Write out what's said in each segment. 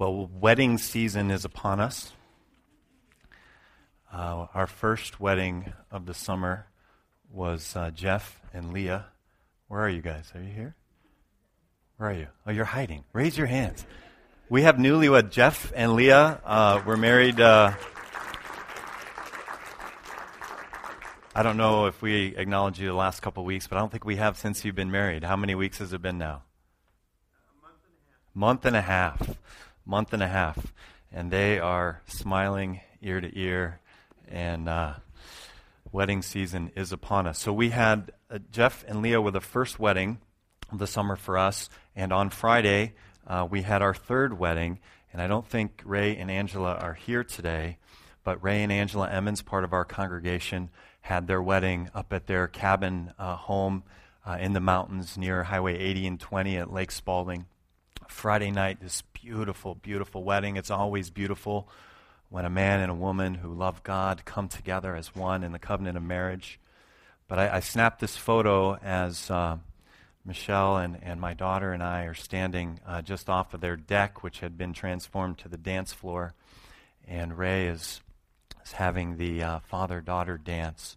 Well, wedding season is upon us. Our first wedding of the summer was Jeff and Leah. Where are you guys? Are you here? Where are you? Oh, you're hiding. Raise your hands. We have newlywed Jeff and Leah. We're married. I don't know if we acknowledged you the last couple weeks, but I don't think we have since you've been married. How many weeks has it been now? Month and a half. And they are smiling ear to ear, and wedding season is upon us. So we had Jeff and Leah were the first wedding of the summer for us, and on Friday we had our third wedding, and I don't think Ray and Angela are here today, but Ray and Angela Emmons, part of our congregation, had their wedding up at their cabin home in the mountains near Highway 80 and 20 at Lake Spaulding. Friday night, this beautiful, beautiful wedding. It's always beautiful when a man and a woman who love God come together as one in the covenant of marriage. But I snapped this photo as Michelle and my daughter and I are standing just off of their deck, which had been transformed to the dance floor. And Ray is having the father-daughter dance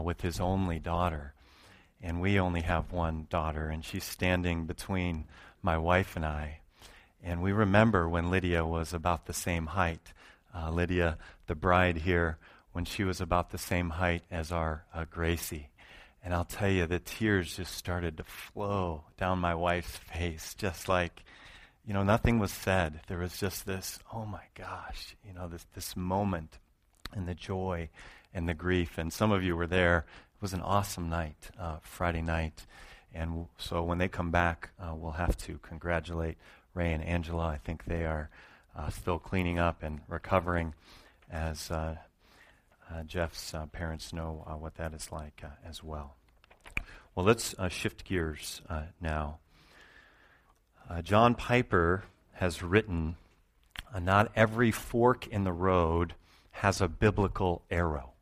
with his only daughter. And we only have one daughter, and she's standing between my wife and I. And we remember when Lydia was about the same height. Lydia, the bride here, when she was about the same height as our Gracie. And I'll tell you, the tears just started to flow down my wife's face, just like, you know, nothing was said. There was just this, oh my gosh, you know, this moment, and the joy and the grief. And some of you were there. It was an awesome night, Friday night. And so when they come back, we'll have to congratulate Ray and Angela. I think they are still cleaning up and recovering, as Jeff's parents know what that is like as well. Well, let's shift gears now. John Piper has written, "Not every fork in the road has a biblical arrow."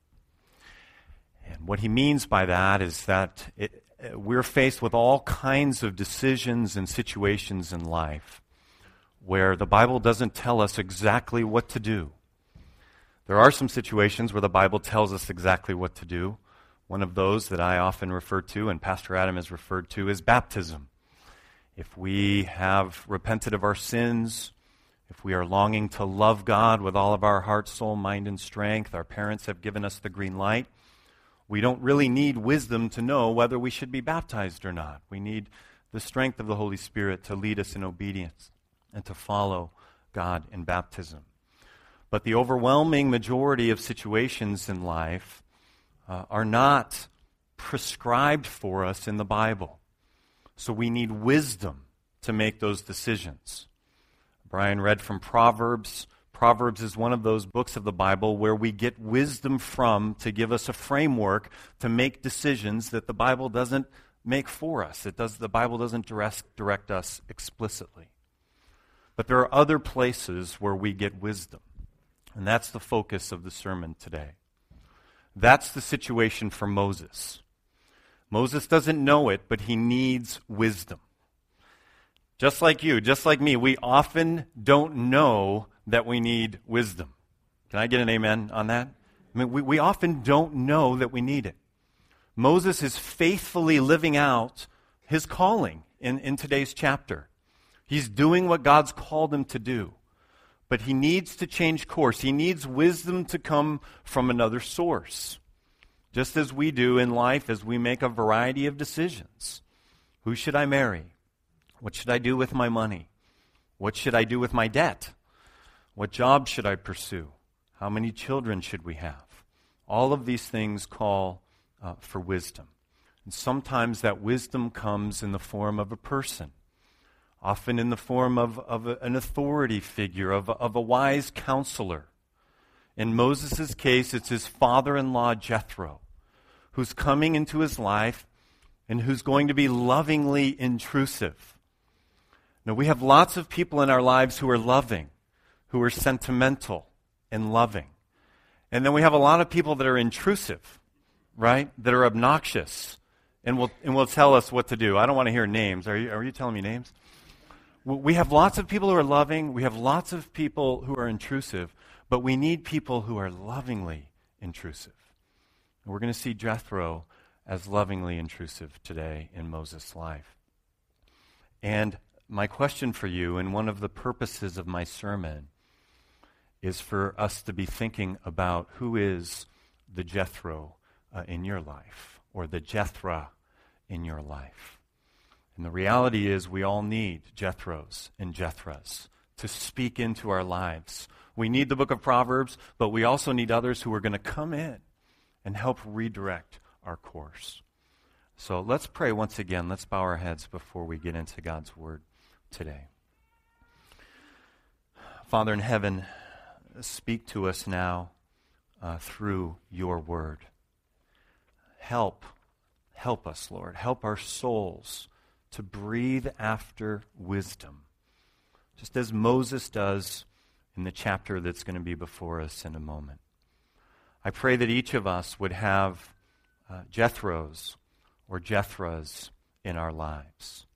And what he means by that is that we're faced with all kinds of decisions and situations in life where the Bible doesn't tell us exactly what to do. There are some situations where the Bible tells us exactly what to do. One of those that I often refer to, and Pastor Adam has referred to, is baptism. If we have repented of our sins, if we are longing to love God with all of our heart, soul, mind, and strength, our parents have given us the green light, we don't really need wisdom to know whether we should be baptized or not. We need the strength of the Holy Spirit to lead us in obedience and to follow God in baptism. But the overwhelming majority of situations in life are not prescribed for us in the Bible. So we need wisdom to make those decisions. Brian read from Proverbs. Proverbs is one of those books of the Bible where we get wisdom from to give us a framework to make decisions that the Bible doesn't make for us. The Bible doesn't direct us explicitly. But there are other places where we get wisdom. And that's the focus of the sermon today. That's the situation for Moses. Moses doesn't know it, but he needs wisdom. Just like you, just like me, we often don't know that we need wisdom. Can I get an amen on that? I mean, we often don't know that we need it. Moses is faithfully living out his calling in today's chapter. He's doing what God's called him to do. But he needs to change course. He needs wisdom to come from another source. Just as we do in life as we make a variety of decisions. Who should I marry? What should I do with my money? What should I do with my debt? What job should I pursue? How many children should we have? All of these things call for wisdom. And sometimes that wisdom comes in the form of a person. Often in the form of an authority figure, of a wise counselor. In Moses' case, it's his father-in-law, Jethro, who's coming into his life and who's going to be lovingly intrusive. Now, we have lots of people in our lives who are loving, who are sentimental and loving. And then we have a lot of people that are intrusive, right? That are obnoxious and will tell us what to do. I don't want to hear names. Are you telling me names? We have lots of people who are loving. We have lots of people who are intrusive. But we need people who are lovingly intrusive. And we're going to see Jethro as lovingly intrusive today in Moses' life. And my question for you, and one of the purposes of my sermon, is for us to be thinking about who is the Jethro in your life, or the Jethra in your life. And the reality is we all need Jethros and Jethras to speak into our lives. We need the book of Proverbs, but we also need others who are going to come in and help redirect our course. So let's pray once again. Let's bow our heads before we get into God's word today. Father in heaven, speak to us now through your word. Help us, Lord. Help our souls to breathe after wisdom, just as Moses does in the chapter that's going to be before us in a moment. I pray that each of us would have Jethros or Jethras in our lives,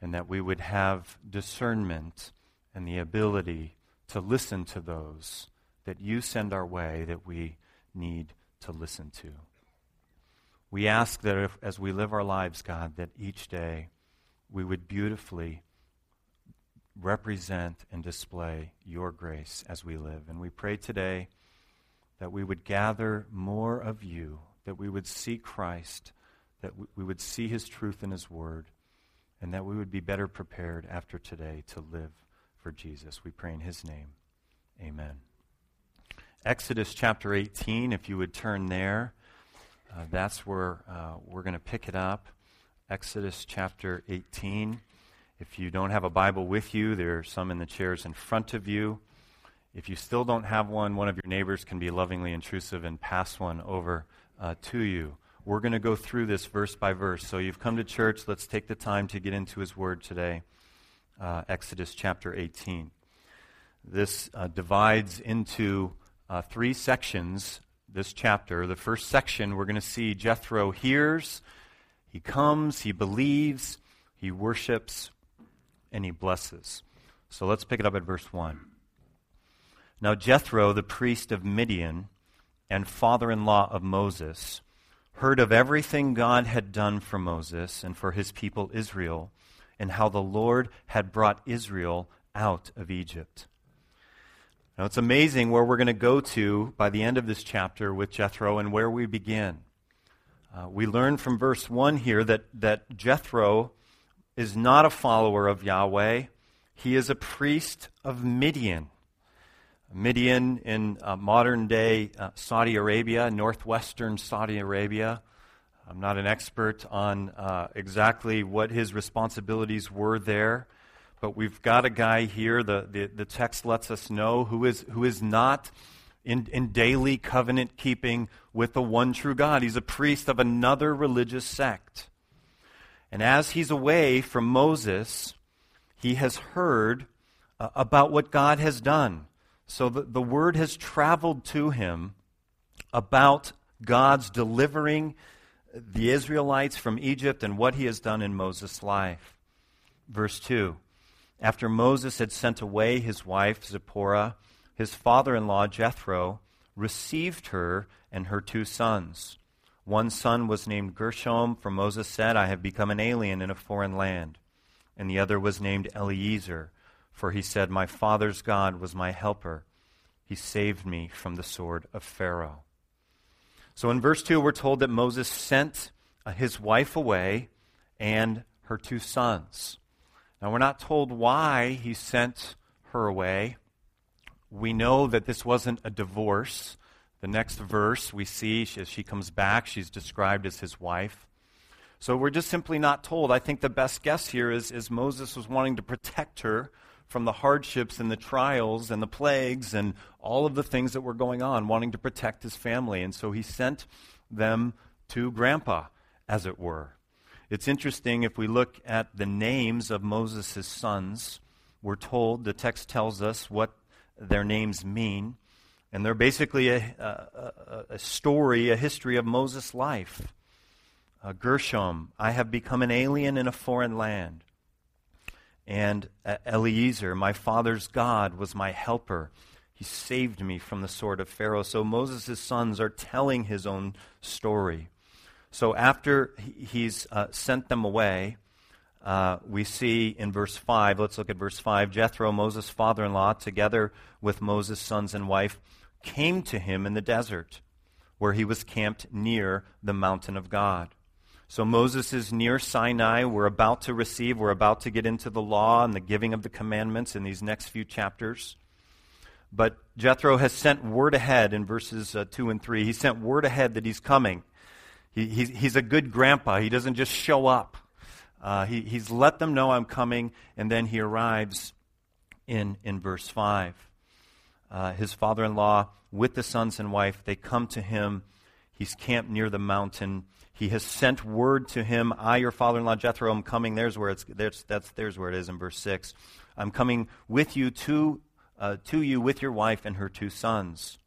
and that we would have discernment and the ability to listen to those that you send our way that we need to listen to. We ask that as we live our lives, God, that each day we would beautifully represent and display your grace as we live. And we pray today that we would gather more of you, that we would see Christ, that we would see his truth in his word, and that we would be better prepared after today to live for Jesus. We pray in his name. Amen. Exodus chapter 18, if you would turn there, that's where we're going to pick it up. Exodus chapter 18. If you don't have a Bible with you, there are some in the chairs in front of you. If you still don't have one, one of your neighbors can be lovingly intrusive and pass one over to you. We're going to go through this verse by verse. So you've come to church. Let's take the time to get into his word today. Exodus chapter 18. This divides into three sections, this chapter. The first section, we're going to see Jethro hears, he comes, he believes, he worships, and he blesses. So let's pick it up at verse 1. Now Jethro, the priest of Midian and father-in-law of Moses, heard of everything God had done for Moses and for his people Israel, and how the Lord had brought Israel out of Egypt. Now it's amazing where we're going to go to by the end of this chapter with Jethro and where we begin. We learn from verse 1 here that Jethro is not a follower of Yahweh. He is a priest of Midian. Midian in modern-day Saudi Arabia, northwestern Saudi Arabia. I'm not an expert on exactly what his responsibilities were there, but we've got a guy here, the text lets us know, who is not in daily covenant keeping with the one true God. He's a priest of another religious sect. And as he's away from Moses, he has heard about what God has done. So the word has traveled to him about God's delivering the Israelites from Egypt and what he has done in Moses' life. Verse 2, after Moses had sent away his wife Zipporah, his father-in-law Jethro received her and her two sons. One son was named Gershom, for Moses said, I have become an alien in a foreign land. And the other was named Eliezer, for he said, my father's God was my helper. He saved me from the sword of Pharaoh. So in verse 2, we're told that Moses sent his wife away and her two sons. Now, we're not told why he sent her away. We know that this wasn't a divorce. The next verse we see, as she comes back, she's described as his wife. So we're just simply not told. I think the best guess here is Moses was wanting to protect her from the hardships and the trials and the plagues and all of the things that were going on, wanting to protect his family. And so he sent them to Grandpa, as it were. It's interesting, if we look at the names of Moses' sons, we're told, the text tells us what their names mean. And they're basically a story, a history of Moses' life. Gershom, I have become an alien in a foreign land. And Eliezer, my father's God, was my helper. He saved me from the sword of Pharaoh. So Moses' sons are telling his own story. So after he's sent them away, we see in verse 5, let's look at verse 5, Jethro, Moses' father-in-law, together with Moses' sons and wife, came to him in the desert, where he was camped near the mountain of God. So Moses is near Sinai. We're about to get into the law and the giving of the commandments in these next few chapters. But Jethro has sent word ahead in verses 2 and 3. He sent word ahead that he's coming. He's a good grandpa. He doesn't just show up. He's let them know I'm coming, and then he arrives in verse 5. His father-in-law, with the sons and wife, they come to him. He's camped near the mountain. He has sent word to him, I, your father-in-law Jethro, am coming. There's where it is in verse 6. I'm coming with you to you with your wife and her two sons.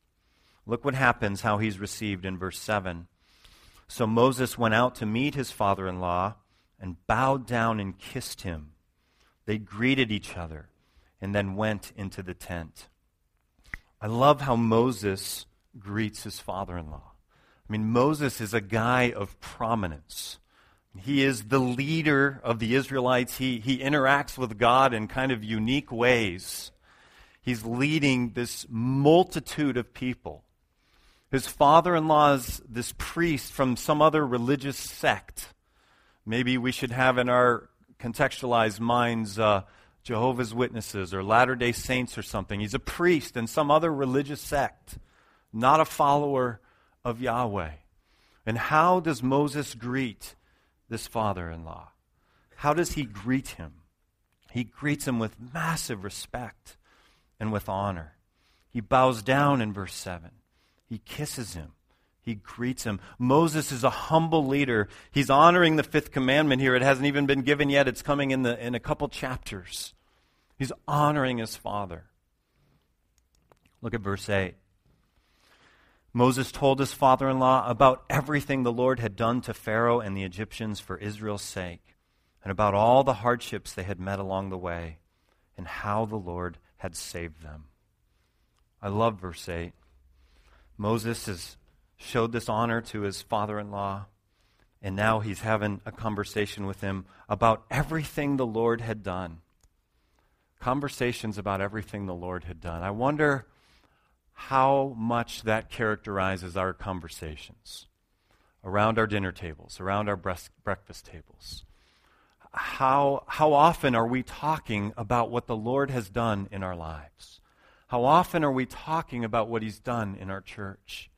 Look what happens, how he's received in verse 7. So Moses went out to meet his father-in-law and bowed down and kissed him. They greeted each other and then went into the tent. I love how Moses greets his father-in-law. I mean, Moses is a guy of prominence. He is the leader of the Israelites. He interacts with God in kind of unique ways. He's leading this multitude of people. His father-in-law is this priest from some other religious sect. Maybe we should have in our contextualized minds Jehovah's Witnesses or Latter-day Saints or something. He's a priest in some other religious sect, not a follower of Yahweh. And how does Moses greet this father-in-law? How does he greet him? He greets him with massive respect and with honor. He bows down in verse 7. He kisses him. He greets him. Moses is a humble leader. He's honoring the fifth commandment here. It hasn't even been given yet. It's coming in a couple chapters. He's honoring his father. Look at verse 8. Moses told his father-in-law about everything the Lord had done to Pharaoh and the Egyptians for Israel's sake, and about all the hardships they had met along the way, and how the Lord had saved them. I love verse 8. Moses has showed this honor to his father-in-law, and now he's having a conversation with him about everything the Lord had done. Conversations about everything the Lord had done. I wonder how much that characterizes our conversations around our dinner tables, around our breakfast tables. How often are we talking about what the Lord has done in our lives? How often are we talking about what he's done in our church?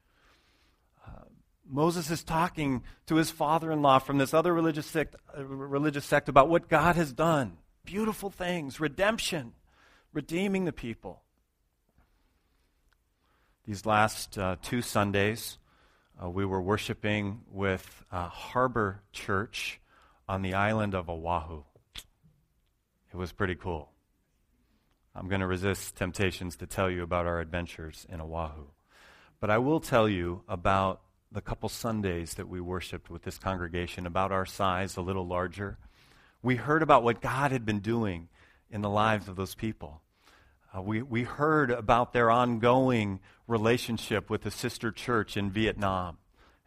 Moses is talking to his father-in-law from this other religious sect about what God has done. Beautiful things, redemption, redeeming the people. These last two Sundays, we were worshiping with Harbor Church on the island of Oahu. It was pretty cool. I'm going to resist temptations to tell you about our adventures in Oahu. But I will tell you about the couple Sundays that we worshiped with this congregation, about our size, a little larger. We heard about what God had been doing in the lives of those people. We heard about their ongoing relationship with the sister church in Vietnam.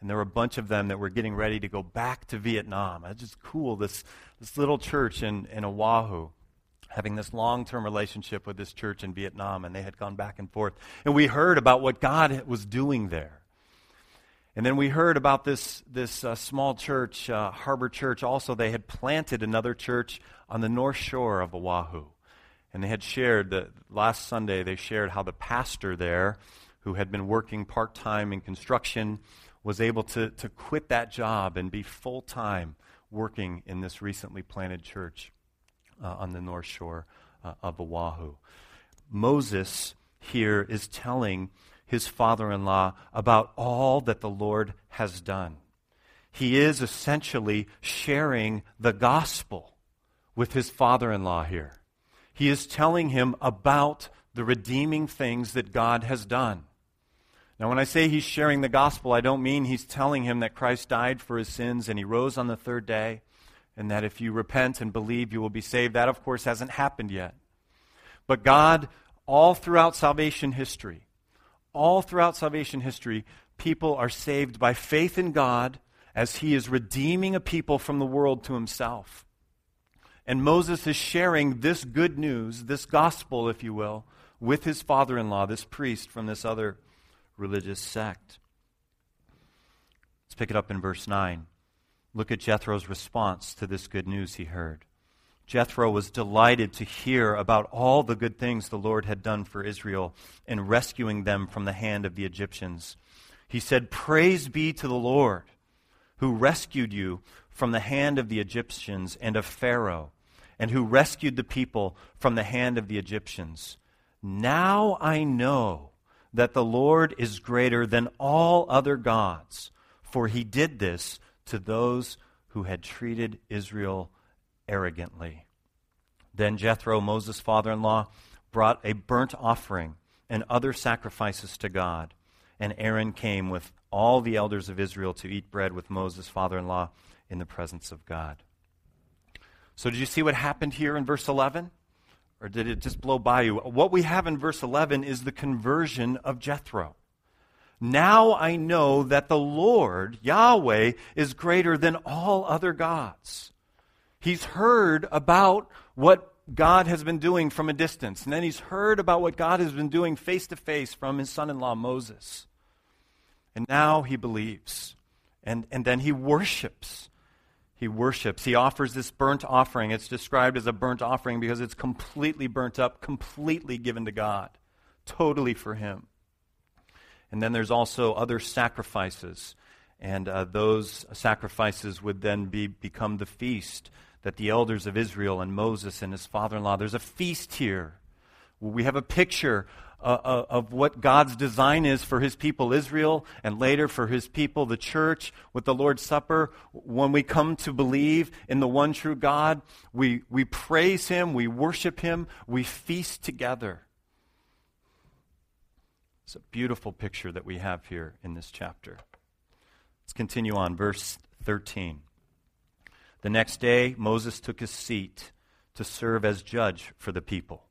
And there were a bunch of them that were getting ready to go back to Vietnam. It's just cool, this little church in Oahu, having this long-term relationship with this church in Vietnam, and they had gone back and forth. And we heard about what God was doing there. And then we heard about this small church, Harbor Church. Also, they had planted another church on the North Shore of Oahu. And they had shared, last Sunday, they shared how the pastor there, who had been working part-time in construction, was able to quit that job and be full-time working in this recently planted church on the North Shore of Oahu. Moses here is telling his father-in-law about all that the Lord has done. He is essentially sharing the gospel with his father-in-law here. He is telling him about the redeeming things that God has done. Now, when I say he's sharing the gospel, I don't mean he's telling him that Christ died for his sins and he rose on the third day and that if you repent and believe, you will be saved. That, of course, hasn't happened yet. But God, all throughout salvation history, people are saved by faith in God as he is redeeming a people from the world to himself. And Moses is sharing this good news, this gospel, if you will, with his father-in-law, this priest from this other religious sect. Let's pick it up in verse 9. Look at Jethro's response to this good news he heard. Jethro was delighted to hear about all the good things the Lord had done for Israel in rescuing them from the hand of the Egyptians. He said, "Praise be to the Lord, who rescued you from the hand of the Egyptians and of Pharaoh, and who rescued the people from the hand of the Egyptians. Now I know that the Lord is greater than all other gods, for he did this to those who had treated Israel arrogantly." Then Jethro, Moses' father-in-law, brought a burnt offering and other sacrifices to God. And Aaron came with all the elders of Israel to eat bread with Moses' father-in-law in the presence of God. So did you see what happened here in verse 11? Or did it just blow by you? What we have in verse 11 is the conversion of Jethro. "Now I know that the Lord, Yahweh, is greater than all other gods." He's heard about what God has been doing from a distance. And then he's heard about what God has been doing face to face from his son-in-law Moses. And now he believes. And then he worships. He worships. He offers this burnt offering. It's described as a burnt offering because it's completely burnt up, completely given to God, totally for him. And then there's also other sacrifices. And those sacrifices would then become the feast that the elders of Israel and Moses and his father-in-law, there's a feast here. We have a picture of what God's design is for his people Israel and later for his people, the church, with the Lord's Supper. When we come to believe in the one true God, we praise him, we worship him, we feast together. It's a beautiful picture that we have here in this chapter. Let's continue on, verse 13. The next day, Moses took his seat to serve as judge for the people.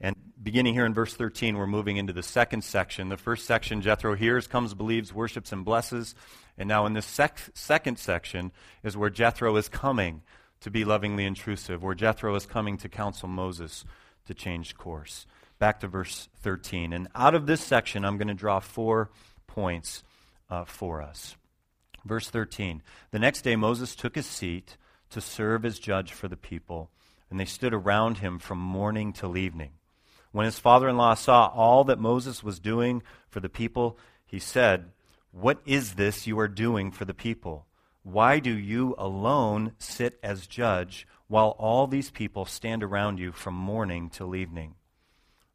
And beginning here in verse 13, we're moving into the second section. The first section, Jethro hears, comes, believes, worships, and blesses. And now in this second section is where Jethro is coming to be lovingly intrusive, where Jethro is coming to counsel Moses to change course. Back to verse 13. And out of this section, I'm going to draw 4 points for us. Verse 13, the next day Moses took his seat to serve as judge for the people, and they stood around him from morning till evening. When his father-in-law saw all that Moses was doing for the people, he said, "What is this you are doing for the people? Why do you alone sit as judge while all these people stand around you from morning till evening?"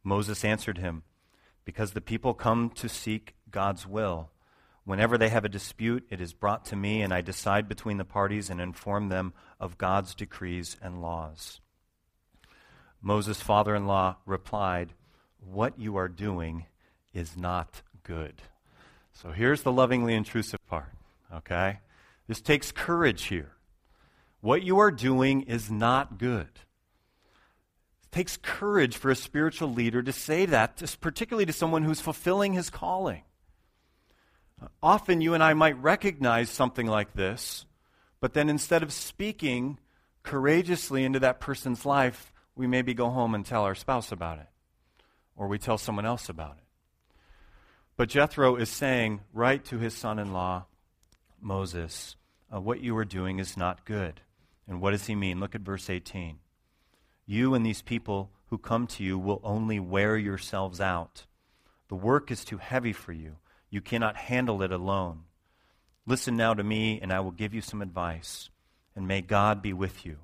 Moses answered him, "Because the people come to seek God's will. Whenever they have a dispute, it is brought to me, and I decide between the parties and inform them of God's decrees and laws." Moses' father-in-law replied, "What you are doing is not good." So here's the lovingly intrusive part, okay? This takes courage here. What you are doing is not good. It takes courage for a spiritual leader to say that, particularly to someone who's fulfilling his calling. Often you and I might recognize something like this, but then instead of speaking courageously into that person's life, we maybe go home and tell our spouse about it, or we tell someone else about it. But Jethro is saying right to his son-in-law, Moses, what you are doing is not good. And what does he mean? Look at verse 18. "You and these people who come to you will only wear yourselves out. The work is too heavy for you. You cannot handle it alone. Listen now to me, and I will give you some advice, and may God be with you.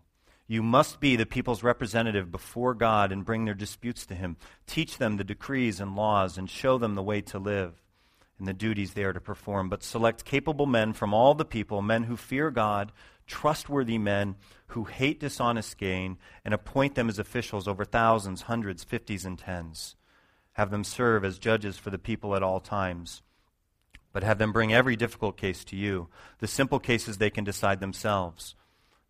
You must be the people's representative before God and bring their disputes to him. Teach them the decrees and laws and show them the way to live and the duties they are to perform. But select capable men from all the people, men who fear God, trustworthy men who hate dishonest gain, and appoint them as officials over thousands, hundreds, fifties, and tens. Have them serve as judges for the people at all times. But have them bring every difficult case to you. The simple cases they can decide themselves.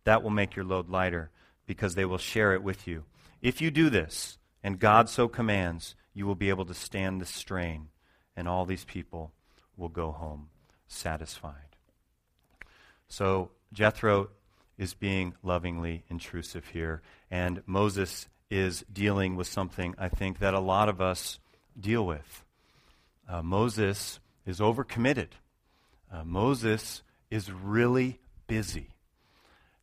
that will make your load lighter because they will share it with you. If you do this, and God so commands, you will be able to stand the strain, and all these people will go home satisfied. So Jethro is being lovingly intrusive here, and Moses is dealing with something I think that a lot of us deal with. Moses is overcommitted. Moses is really busy.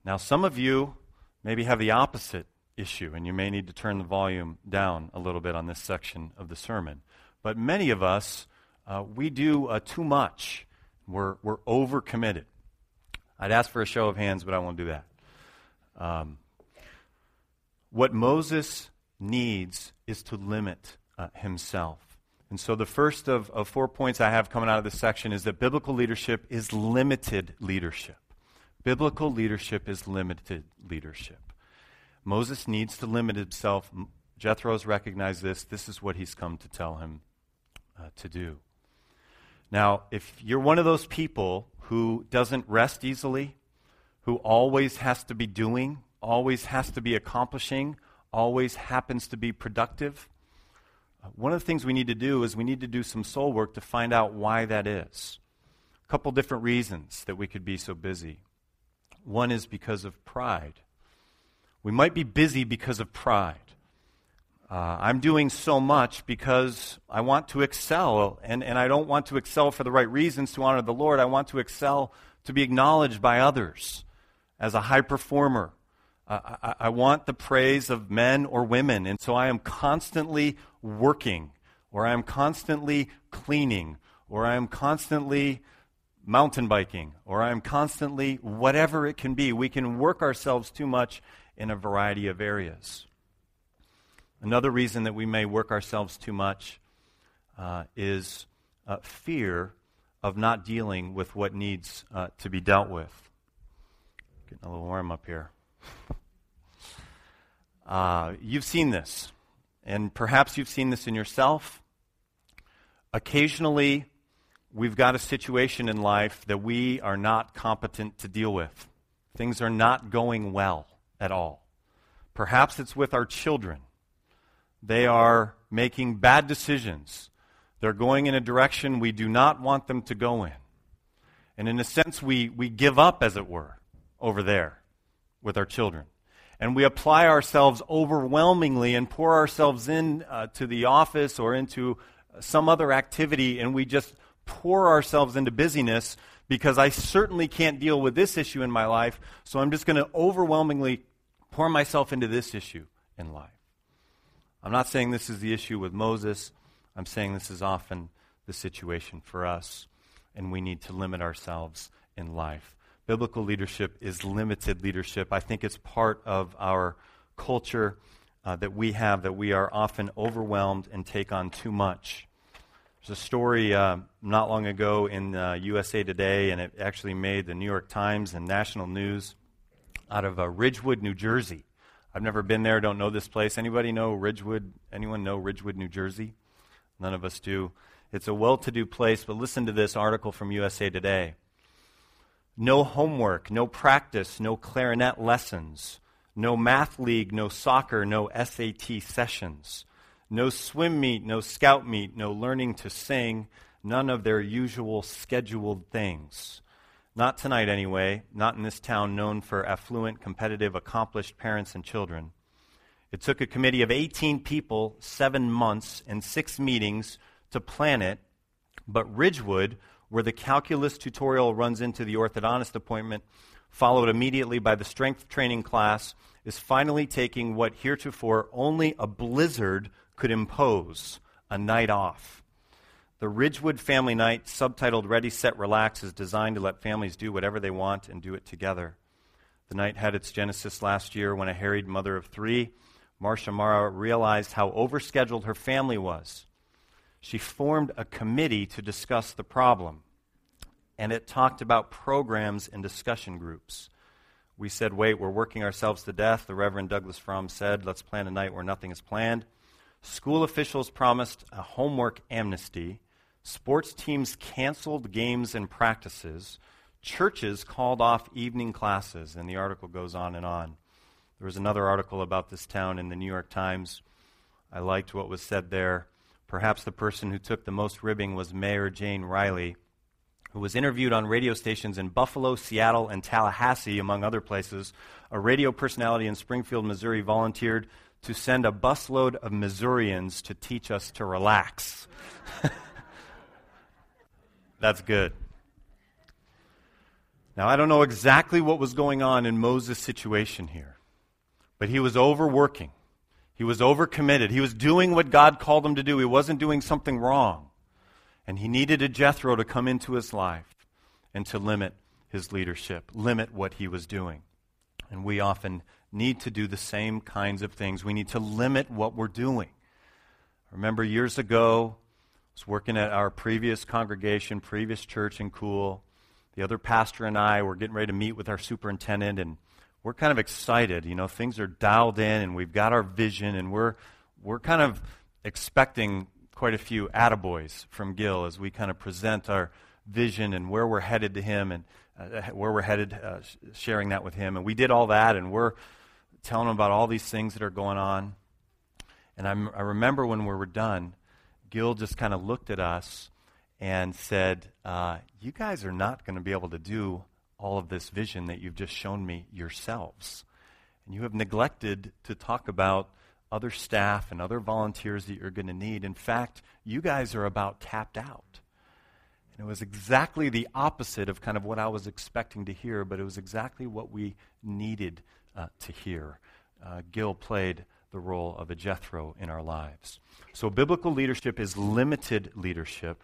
Now, some of you maybe have the opposite issue, and you may need to turn the volume down a little bit on this section of the sermon. But many of us, we do too much. We're overcommitted. I'd ask for a show of hands, but I won't do that. What Moses needs is to limit himself. And so the first of 4 points I have coming out of this section is that biblical leadership is limited leadership. Biblical leadership is limited leadership. Moses needs to limit himself. Jethro's recognized this. This is what he's come to tell him to do. Now, if you're one of those people who doesn't rest easily, who always has to be doing, always has to be accomplishing, always happens to be productive, one of the things we need to do is we need to do some soul work to find out why that is. A couple different reasons that we could be so busy. One is because of pride. We might be busy because of pride. I'm doing so much because I want to excel, and I don't want to excel for the right reasons to honor the Lord. I want to excel to be acknowledged by others as a high performer. I want the praise of men or women, and so I am constantly working, or I am constantly cleaning, or I am constantly mountain biking, or I am constantly whatever it can be. We can work ourselves too much in a variety of areas. Another reason that we may work ourselves too much is fear of not dealing with what needs to be dealt with. Getting a little warm up here. You've seen this, and perhaps you've seen this in yourself. Occasionally, we've got a situation in life that we are not competent to deal with. Things are not going well at all. Perhaps it's with our children. They are making bad decisions. They're going in a direction we do not want them to go in. And in a sense, we give up, as it were, over there with our children. And we apply ourselves overwhelmingly and pour ourselves in to the office or into some other activity, and we just pour ourselves into busyness because I certainly can't deal with this issue in my life, so I'm just going to overwhelmingly pour myself into this issue in life. I'm not saying this is the issue with Moses. I'm saying this is often the situation for us, and we need to limit ourselves in life. Biblical leadership is limited leadership. I think it's part of our culture that we have, that we are often overwhelmed and take on too much. There's a story not long ago in USA Today, and it actually made the New York Times and national news out of Ridgewood, New Jersey. I've never been there, don't know this place. Anybody know Ridgewood? Anyone know Ridgewood, New Jersey? None of us do. It's a well-to-do place, but listen to this article from USA Today. No homework, no practice, no clarinet lessons, no math league, no soccer, no SAT sessions, no swim meet, no scout meet, no learning to sing, none of their usual scheduled things. Not tonight anyway, not in this town known for affluent, competitive, accomplished parents and children. It took a committee of 18 people, 7 months, and 6 meetings to plan it, but Ridgewood, where the calculus tutorial runs into the orthodontist appointment, followed immediately by the strength training class, is finally taking what heretofore only a blizzard could impose, a night off. The Ridgewood Family Night, subtitled Ready, Set, Relax, is designed to let families do whatever they want and do it together. The night had its genesis last year when a harried mother of 3, Marsha Mara, realized how overscheduled her family was. She formed a committee to discuss the problem, and it talked about programs and discussion groups. We said, wait, we're working ourselves to death. The Reverend Douglas Fromm said, let's plan a night where nothing is planned. School officials promised a homework amnesty. Sports teams canceled games and practices. Churches called off evening classes, and the article goes on and on. There was another article about this town in the New York Times. I liked what was said there. Perhaps the person who took the most ribbing was Mayor Jane Riley, who was interviewed on radio stations in Buffalo, Seattle, and Tallahassee, among other places. A radio personality in Springfield, Missouri, volunteered to send a busload of Missourians to teach us to relax. That's good. Now, I don't know exactly what was going on in Moses' situation here, but he was overworking. He was overcommitted. He was doing what God called him to do. He wasn't doing something wrong. And he needed a Jethro to come into his life and to limit his leadership, limit what he was doing. And we often need to do the same kinds of things. We need to limit what we're doing. I remember years ago, I was working at our previous congregation, previous church in Cool. The other pastor and I were getting ready to meet with our superintendent, and we're kind of excited. You know, things are dialed in, and we've got our vision, and we're kind of expecting quite a few attaboys from Gil as we kind of present our vision and where we're headed to him and sharing that with him. And we did all that, and we're telling him about all these things that are going on. And I remember when we were done, Gil just kind of looked at us and said, you guys are not going to be able to do all of this vision that you've just shown me yourselves. And you have neglected to talk about other staff and other volunteers that you're going to need. In fact, you guys are about tapped out. And it was exactly the opposite of kind of what I was expecting to hear, but it was exactly what we needed to hear. Gil played the role of a Jethro in our lives. So biblical leadership is limited leadership.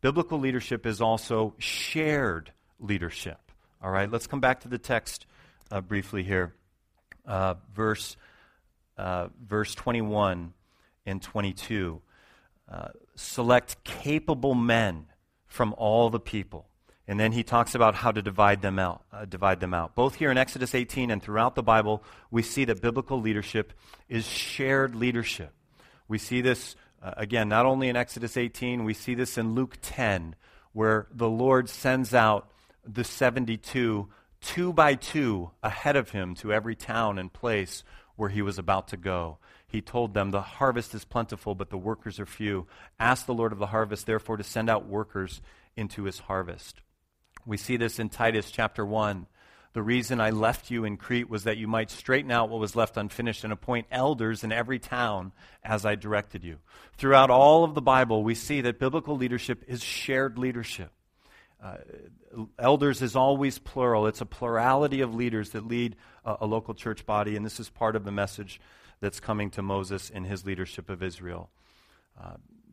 Biblical leadership is also shared leadership. All right, let's come back to the text briefly here. Verse 21 and 22, select capable men from all the people. And then he talks about how to divide them out. Both here in Exodus 18 and throughout the Bible, we see that biblical leadership is shared leadership. We see this, again, not only in Exodus 18, we see this in Luke 10, where the Lord sends out the 72, two by two, ahead of him to every town and place where he was about to go. He told them, the harvest is plentiful, but the workers are few. Ask the Lord of the harvest, therefore, to send out workers into his harvest. We see this in Titus chapter 1. The reason I left you in Crete was that you might straighten out what was left unfinished and appoint elders in every town as I directed you. Throughout all of the Bible, we see that biblical leadership is shared leadership. Elders is always plural. It's a plurality of leaders that lead a local church body, and this is part of the message that's coming to Moses in his leadership of Israel.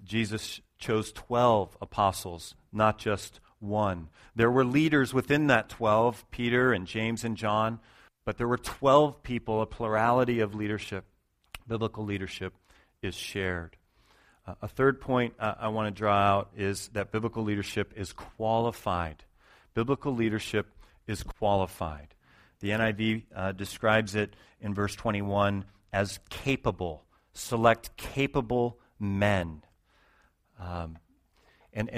Jesus chose 12 apostles, not just one. There were leaders within that 12, Peter and James and John, but there were 12 people, a plurality of leadership. Biblical leadership is shared. A third point I want to draw out is that biblical leadership is qualified. Biblical leadership is qualified. The NIV describes it in verse 21 as capable. Select capable men. And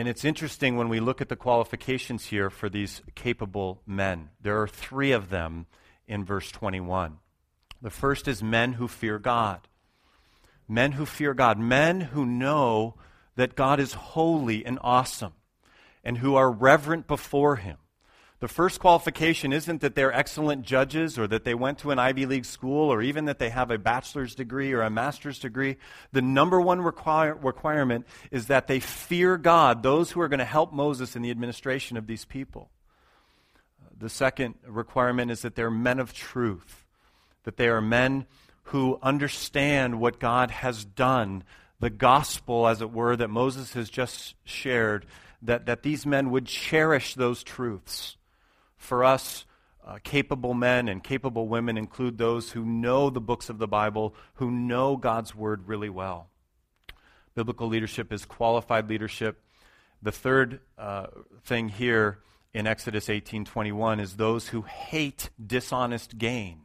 it's interesting when we look at the qualifications here for these capable men. There are three of them in verse 21. The first is men who fear God. Men who fear God, men who know that God is holy and awesome and who are reverent before him. The first qualification isn't that they're excellent judges or that they went to an Ivy League school or even that they have a bachelor's degree or a master's degree. The number one requirement is that they fear God, those who are going to help Moses in the administration of these people. The second requirement is that they're men of truth, that they are men who understand what God has done, the gospel, as it were, that Moses has just shared, that these men would cherish those truths. For us, capable men and capable women include those who know the books of the Bible, who know God's word really well. Biblical leadership is qualified leadership. The third thing here in Exodus 18:21 is those who hate dishonest gain.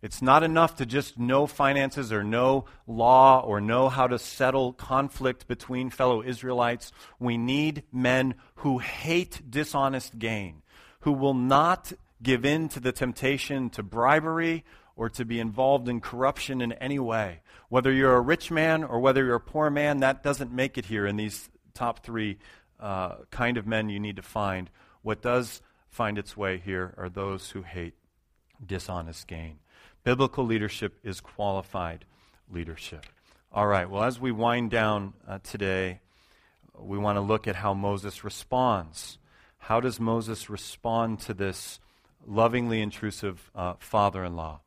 It's not enough to just know finances or know law or know how to settle conflict between fellow Israelites. We need men who hate dishonest gain, who will not give in to the temptation to bribery or to be involved in corruption in any way. Whether you're a rich man or whether you're a poor man, that doesn't make it here in these top three kind of men you need to find. What does find its way here are those who hate dishonest gain. Biblical leadership is qualified leadership. All right, well, as we wind down today, we want to look at how Moses responds. How does Moses respond to this lovingly intrusive father-in-law?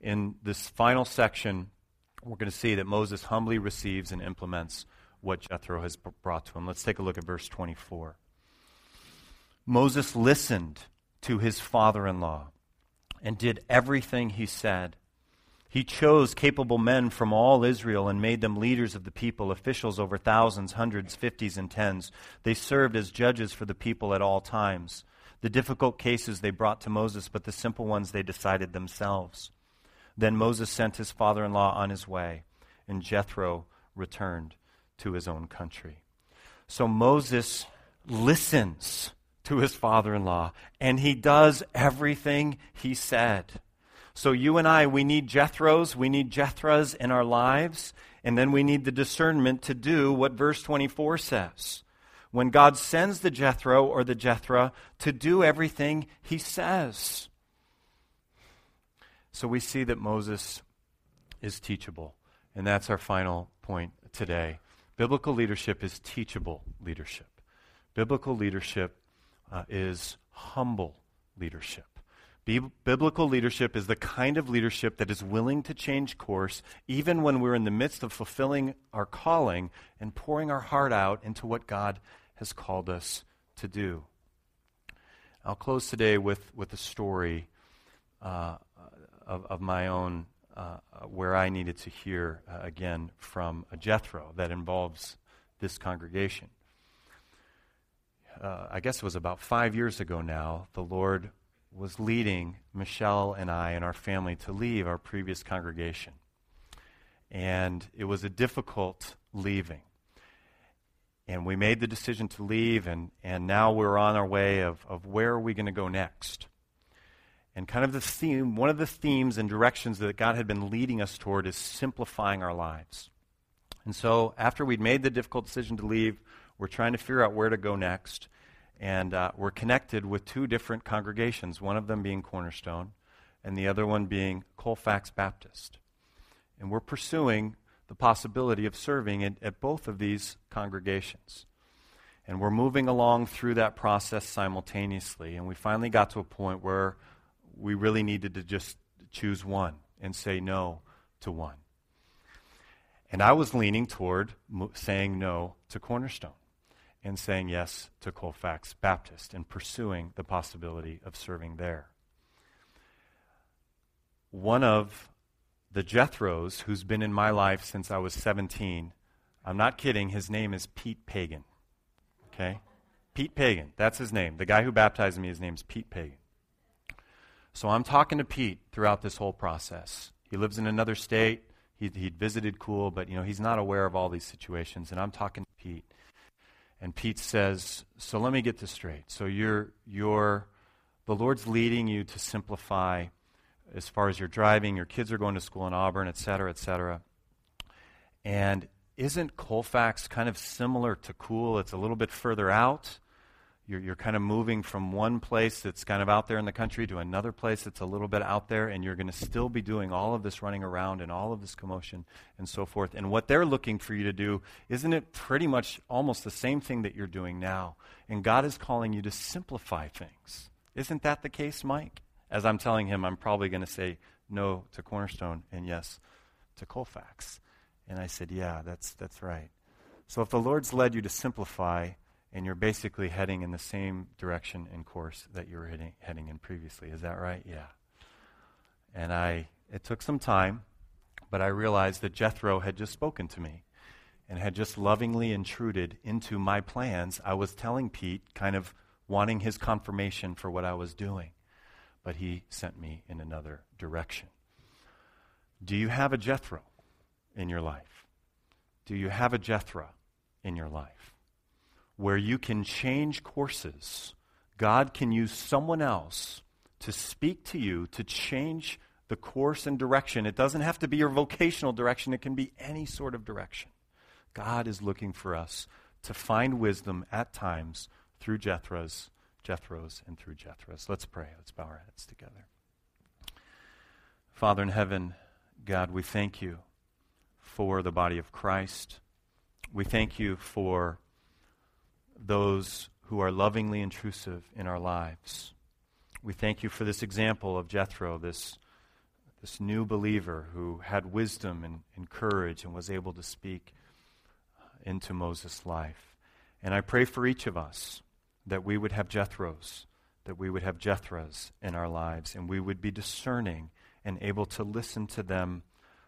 In this final section, we're going to see that Moses humbly receives and implements what Jethro has brought to him. Let's take a look at verse 24. Moses listened to his father-in-law and did everything he said. He chose capable men from all Israel and made them leaders of the people, officials over thousands, hundreds, fifties, and tens. They served as judges for the people at all times. The difficult cases they brought to Moses, but the simple ones they decided themselves. Then Moses sent his father-in-law on his way, and Jethro returned to his own country. So Moses listens to his father-in-law, and he does everything he said. So you and I, we need Jethros, we need Jethras in our lives, and then we need the discernment to do what verse 24 says. When God sends the Jethro or the Jethra to do everything he says. So we see that Moses is teachable, and that's our final point today. Biblical leadership is teachable leadership. Biblical leadership is humble leadership. Biblical leadership is the kind of leadership that is willing to change course even when we're in the midst of fulfilling our calling and pouring our heart out into what God has called us to do. I'll close today with a story of my own where I needed to hear again from a Jethro that involves this congregation. I guess it was about 5 years ago now, the Lord was leading Michelle and I and our family to leave our previous congregation. And it was a difficult leaving. And we made the decision to leave, and now we're on our way of where are we going to go next. And kind of the theme, one of the themes and directions that God had been leading us toward is simplifying our lives. And so after we'd made the difficult decision to leave, we're trying to figure out where to go next. And we're connected with two different congregations, one of them being Cornerstone and the other one being Colfax Baptist. And we're pursuing the possibility of serving at both of these congregations. And we're moving along through that process simultaneously. And we finally got to a point where we really needed to just choose one and say no to one. And I was leaning toward saying no to Cornerstone and saying yes to Colfax Baptist and pursuing the possibility of serving there. One of the Jethros who's been in my life since I was 17, I'm not kidding, his name is Pete Pagan, okay? Pete Pagan, that's his name. The guy who baptized me, his name's Pete Pagan. So I'm talking to Pete throughout this whole process. He lives in another state. He'd visited Cool, but you know he's not aware of all these situations, and I'm talking to Pete. And Pete says, so let me get this straight. So the Lord's leading you to simplify as far as your driving, your kids are going to school in Auburn, et cetera, et cetera. And isn't Colfax kind of similar to Cool? It's a little bit further out. You're kind of moving from one place that's kind of out there in the country to another place that's a little bit out there, and you're going to still be doing all of this running around and all of this commotion and so forth. And what they're looking for you to do, isn't it pretty much almost the same thing that you're doing now? And God is calling you to simplify things. Isn't that the case, Mike? As I'm telling him, I'm probably going to say no to Cornerstone and yes to Colfax. And I said, yeah, that's right. So if the Lord's led you to simplify, and you're basically heading in the same direction and course that you were heading in previously. Is that right? Yeah. And it took some time, but I realized that Jethro had just spoken to me and had just lovingly intruded into my plans. I was telling Pete, kind of wanting his confirmation for what I was doing, but he sent me in another direction. Do you have a Jethro in your life? Do you have a Jethra in your life? Where you can change courses God can use someone else to speak to you, to change the course and direction. It doesn't have to be your vocational direction. It can be any sort of direction. God is looking for us to find wisdom at times through Jethro's. Let's pray. Let's bow our heads together. Father in heaven, God, we thank you for the body of Christ. We thank you for those who are lovingly intrusive in our lives. We thank you for this example of Jethro, this new believer who had wisdom and courage and was able to speak into Moses' life. And I pray for each of us that we would have Jethros, that we would have Jethras in our lives, and we would be discerning and able to listen to them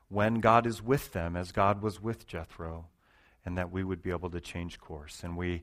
when God is with them, as God was with Jethro, and that we would be able to change course. And we